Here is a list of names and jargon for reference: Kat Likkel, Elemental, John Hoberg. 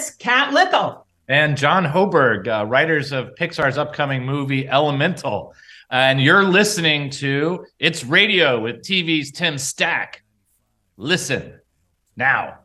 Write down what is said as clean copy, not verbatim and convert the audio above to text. it's Kat Likkel and John Hoberg, writers of Pixar's upcoming movie Elemental. And you're listening to It's Radio with TV's Tim Stack. Listen now.